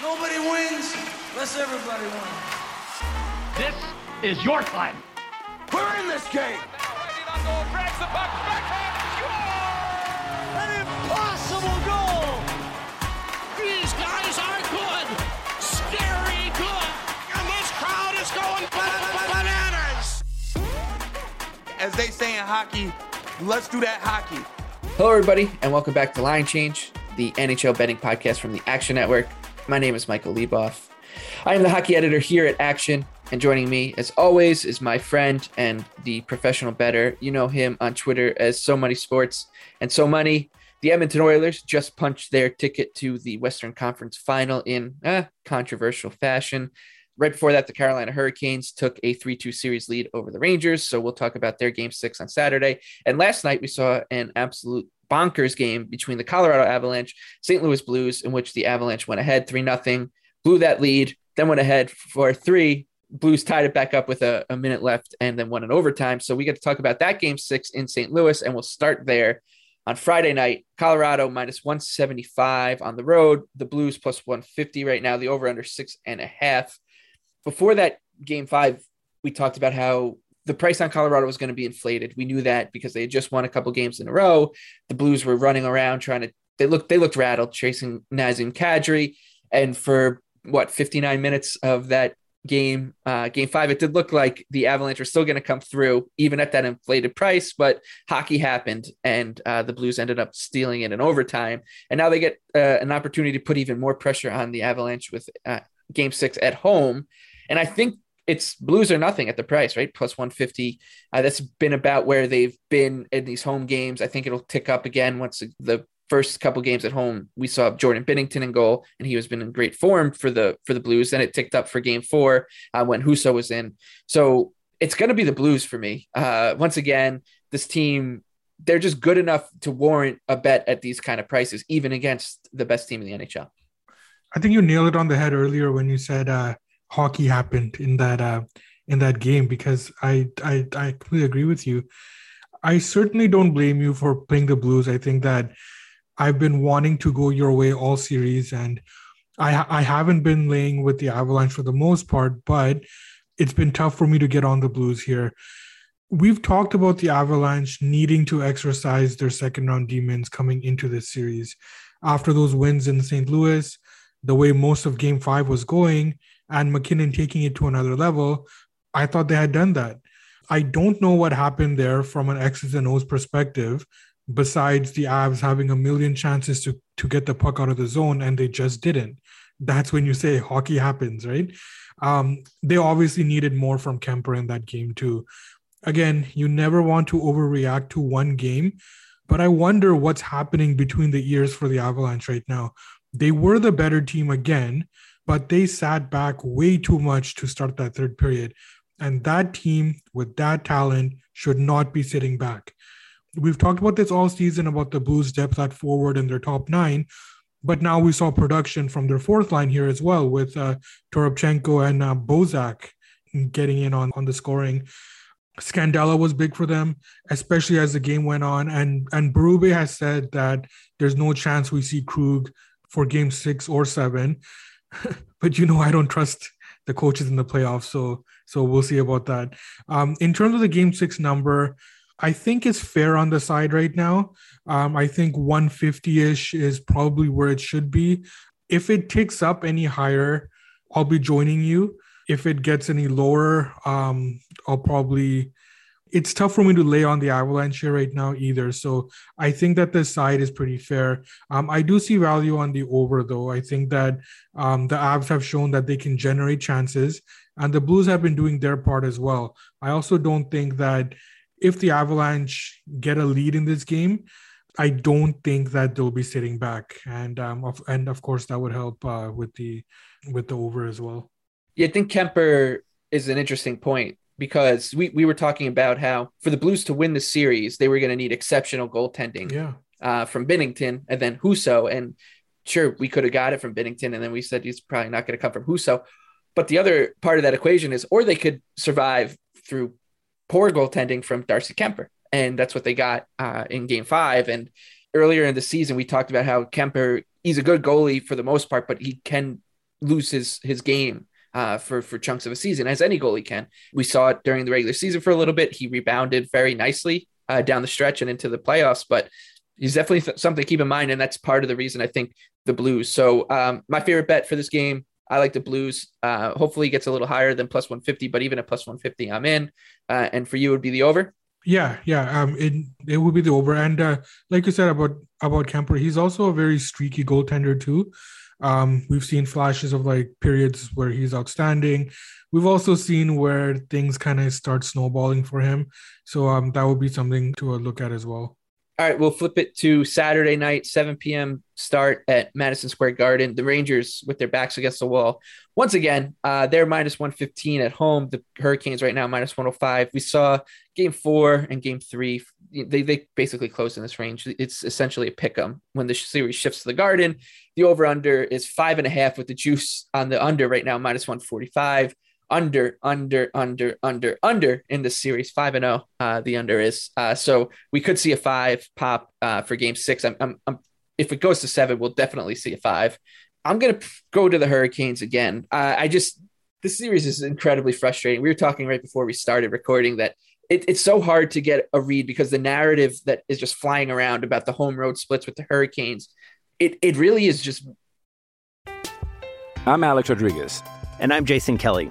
Nobody wins unless everybody wins. This is your time. We're in this game. An impossible goal. These guys are good. Scary good. And this crowd is going bananas. As they say in hockey, let's do that hockey. Hello, everybody, and welcome back to Line Change, the NHL betting podcast from the Action Network. My name is Michael Leboff. I am the hockey editor here at Action, and joining me, as always, is my friend and the professional bettor. You know him on Twitter as So Money Sports. And So Money, the Edmonton Oilers just punched their ticket to the Western Conference Final in controversial fashion. Right before that, the Carolina Hurricanes took a 3-2 series lead over the Rangers, so we'll talk about their Game 6 on Saturday. And last night, we saw an absolute bonkers game between the Colorado Avalanche, St. Louis Blues, in which the Avalanche went ahead 3-0, blew that lead, then went ahead for 3. Blues tied it back up with a minute left and then won in overtime. So we get to talk about that Game 6 in St. Louis, and we'll start there. On Friday night, Colorado minus 175 on the road. The Blues plus 150 right now, the over under 6.5. Before that Game 5, we talked about how the price on Colorado was going to be inflated. We knew that because they had just won a couple games in a row. The Blues were running around trying to – they looked rattled, chasing Nazem Kadri. And for, 59 minutes of that game, Game 5, it did look like the Avalanche were still going to come through, even at that inflated price. But hockey happened, and the Blues ended up stealing it in overtime. And now they get an opportunity to put even more pressure on the Avalanche with Game 6 at home. And I think it's Blues or nothing at the price, right? Plus 150. That's been about where they've been in these home games. I think it'll tick up again once the first couple games at home. We saw Jordan Binnington in goal, and he has been in great form for the Blues. Then it ticked up for Game 4 when Husso was in. So it's going to be the Blues for me. Once again, this team, they're just good enough to warrant a bet at these kind of prices, even against the best team in the NHL. I think you nailed it on the head earlier when you said hockey happened in that game, because I completely agree with you. I certainly don't blame you for playing the Blues. I think that I've been wanting to go your way all series, and I haven't been laying with the Avalanche for the most part, but it's been tough for me to get on the Blues here. We've talked about the Avalanche needing to exercise their second round demons coming into this series. After those wins in St. Louis, the way most of Game 5 was going, and MacKinnon taking it to another level, I thought they had done that. I don't know what happened there from an X's and O's perspective, besides the Avs having a million chances to get the puck out of the zone, and they just didn't. That's when you say hockey happens, right? They obviously needed more from Kemper in that game too. Again, you never want to overreact to one game, but I wonder what's happening between the ears for the Avalanche right now. They were the better team again, but they sat back way too much to start that third period. And that team with that talent should not be sitting back. We've talked about this all season about the Blues' depth at forward and their top nine, but now we saw production from their fourth line here as well, with Toropchenko and Bozak getting in on the scoring. Scandella was big for them, especially as the game went on. And Berube has said that there's no chance we see Krug for Game 6 or 7. But, I don't trust the coaches in the playoffs, so we'll see about that. In terms of the Game 6 number, I think it's fair on the side right now. I think 150-ish is probably where it should be. If it ticks up any higher, I'll be joining you. If it gets any lower, it's tough for me to lay on the Avalanche here right now either. So I think that this side is pretty fair. I do see value on the over, though. I think that the Avs have shown that they can generate chances, and the Blues have been doing their part as well. I also don't think that if the Avalanche get a lead in this game, I don't think that they'll be sitting back, and of course that would help with the over as well. Yeah, I think Kemper is an interesting point, because we were talking about how for the Blues to win the series, they were going to need exceptional goaltending from Binnington and then Husso. And sure, we could have got it from Binnington, and then we said he's probably not going to come from Husso. But the other part of that equation is, or they could survive through poor goaltending from Darcy Kemper. And that's what they got in Game 5. And earlier in the season, we talked about how Kemper, he's a good goalie for the most part, but he can lose his game for chunks of a season, as any goalie can. We saw it during the regular season for a little bit. He rebounded very nicely down the stretch and into the playoffs, but he's definitely something to keep in mind. And that's part of the reason I think the Blues. So my favorite bet for this game, I like the Blues. Hopefully it gets a little higher than plus 150, but even at plus 150, I'm in. And for you, it would be the over. Yeah. It would be the over. And like you said about Kemper, he's also a very streaky goaltender too. We've seen flashes of like periods where he's outstanding. We've also seen where things kind of start snowballing for him. So that would be something to look at as well. All right, we'll flip it to Saturday night, 7 p.m. start at Madison Square Garden. The Rangers with their backs against the wall. Once again, they're minus 115 at home. The Hurricanes right now, minus 105. We saw Game 4 and Game 3. They basically close in this range. It's essentially a pick 'em when the series shifts to the Garden. The over-under is 5.5 with the juice on the under right now, minus 145. Under in this series, 5-0. The under is so we could see a 5 pop for Game 6. I'm if it goes to 7, we'll definitely see a 5. I'm gonna go to the Hurricanes again. This series is incredibly frustrating. We were talking right before we started recording that it's so hard to get a read because the narrative that is just flying around about the home road splits with the Hurricanes, it really is just. I'm Alex Rodriguez, and I'm Jason Kelly.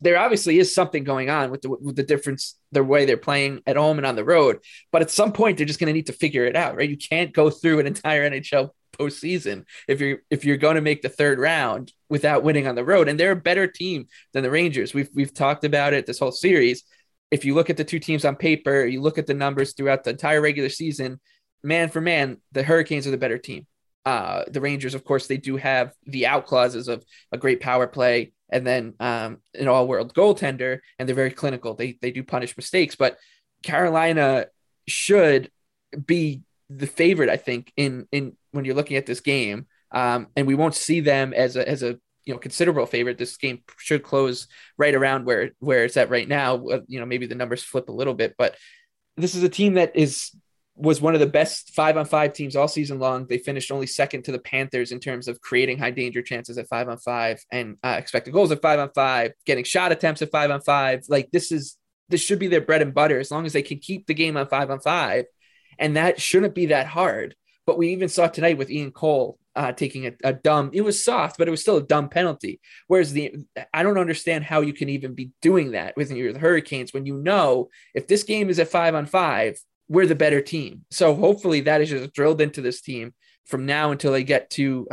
there obviously is something going on with the difference, the way they're playing at home and on the road. But at some point, they're just going to need to figure it out, right? You can't go through an entire NHL postseason if you're going to make the third round without winning on the road. And they're a better team than the Rangers. We've talked about it this whole series. If you look at the two teams on paper, you look at the numbers throughout the entire regular season, man for man, the Hurricanes are the better team. The Rangers, of course, they do have the out clauses of a great power play and then an all-world goaltender, and they're very clinical. They do punish mistakes, but Carolina should be the favorite, I think, in when you're looking at this game. And we won't see them as a considerable favorite. This game should close right around where it's at right now. Maybe the numbers flip a little bit, but this is a team that was one of the best 5-on-5 teams all season long. They finished only second to the Panthers in terms of creating high danger chances at 5-on-5 and expected goals at 5-on-5, getting shot attempts at 5-on-5. Like this should be their bread and butter as long as they can keep the game on 5-on-5. And that shouldn't be that hard. But we even saw tonight with Ian Cole taking it was soft, but it was still a dumb penalty. Whereas I don't understand how you can even be doing that with your Hurricanes when if this game is at 5-on-5, we're the better team. So hopefully that is just drilled into this team from now until they get to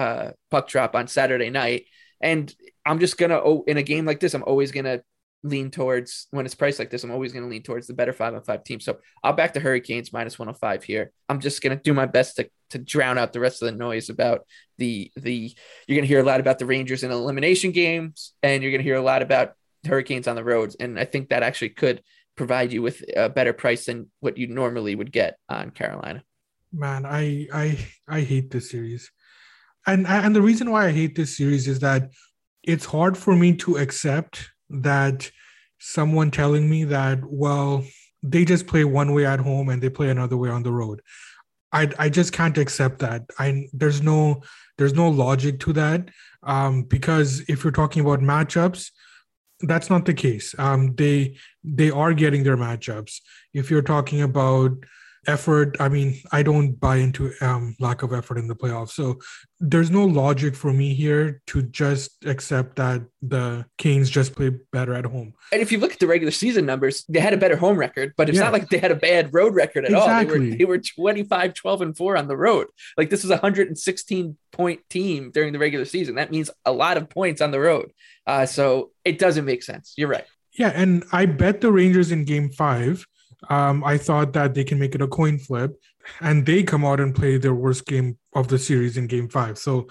puck drop on Saturday night. And I'm just going to, in a game like this, I'm always going to lean towards, when it's priced like this, I'm always going to lean towards the better 5-on-5 team. So I'll back the Hurricanes minus 105 here. I'm just going to do my best to drown out the rest of the noise about you're going to hear a lot about the Rangers in elimination games, and you're going to hear a lot about Hurricanes on the roads. And I think that actually could provide you with a better price than what you normally would get on Carolina. Man, I hate this series. And the reason why I hate this series is that it's hard for me to accept that someone telling me that, well, they just play one way at home and they play another way on the road. I just can't accept that. There's no logic to that because if you're talking about matchups, that's not the case. They are getting their matchups. If you're talking about effort. I mean, I don't buy into lack of effort in the playoffs. So there's no logic for me here to just accept that the Canes just play better at home. And if you look at the regular season numbers, they had a better home record, but it's not like they had a bad road record at all. They were 25-12-4 on the road. Like, this was a 116-point team during the regular season. That means a lot of points on the road. So it doesn't make sense. You're right. Yeah, and I bet the Rangers in Game 5. I thought that they can make it a coin flip, and they come out and play their worst game of the series in Game 5. So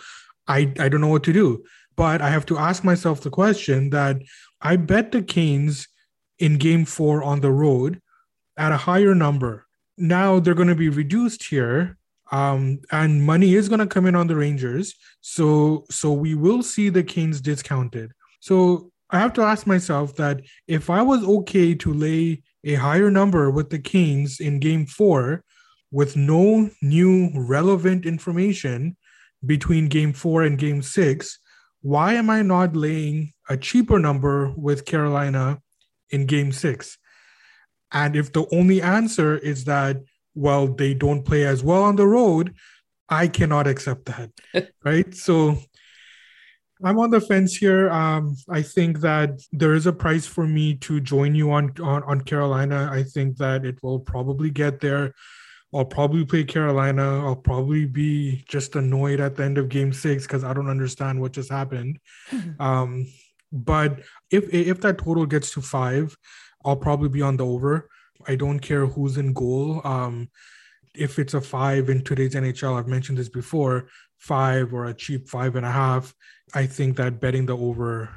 I don't know what to do. But I have to ask myself the question that I bet the Canes in Game 4 on the road at a higher number. Now they're going to be reduced here, and money is going to come in on the Rangers. So we will see the Canes discounted. So I have to ask myself that if I was okay to lay a higher number with the Canes in Game 4 with no new relevant information between Game 4 and Game 6, why am I not laying a cheaper number with Carolina in Game 6? And if the only answer is that, well, they don't play as well on the road, I cannot accept that, right? So I'm on the fence here. I think that there is a price for me to join you on Carolina. I think that it will probably get there. I'll probably play Carolina. I'll probably be just annoyed at the end of Game 6 because I don't understand what just happened. But if that total gets to 5, I'll probably be on the over. I don't care who's in goal. If it's a 5 in today's NHL, I've mentioned this before, 5 or a cheap 5.5, I think that betting the over,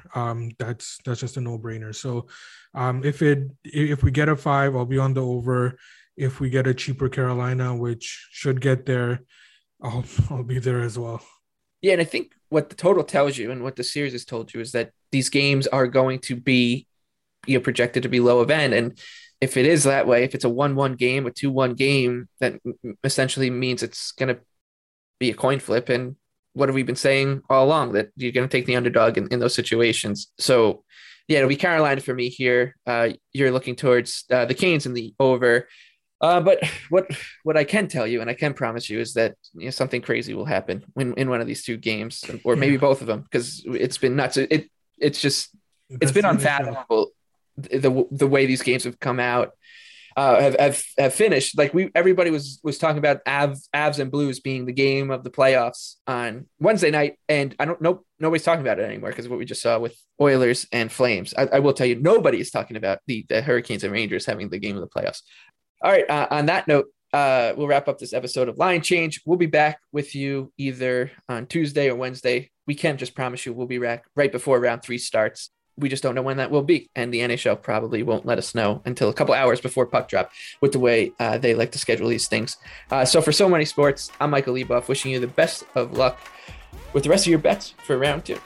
that's just a no-brainer. So if we get a 5, I'll be on the over. If we get a cheaper Carolina, which should get there, I'll be there as well. Yeah, and I think what the total tells you and what the series has told you is that these games are going to be, you know, projected to be low event. And if it is that way, if it's a 1-1 game, a 2-1 game, that essentially means it's going to be a coin flip. And what have we been saying all along? That you're going to take the underdog in those situations. So, yeah, it'll be Carolina for me here. You're looking towards the Canes in the over. But what I can tell you and I can promise you is that, you know, something crazy will happen in one of these two games, or maybe both of them, because it's been nuts. It's been unfathomable. The way these games have come out, have finished. Like, everybody was talking about Avs and Blues being the game of the playoffs on Wednesday night, and I don't know, nobody's talking about it anymore because of what we just saw with Oilers and Flames. I will tell you, nobody is talking about the Hurricanes and Rangers having the game of the playoffs. All right, on that note, we'll wrap up this episode of Line Change. We'll be back with you either on Tuesday or Wednesday. We can just promise you we'll be back right before round 3 starts. We just don't know when that will be. And the NHL probably won't let us know until a couple hours before puck drop with the way they like to schedule these things. So for So Money Sports, I'm Michael Leboff, wishing you the best of luck with the rest of your bets for round 2.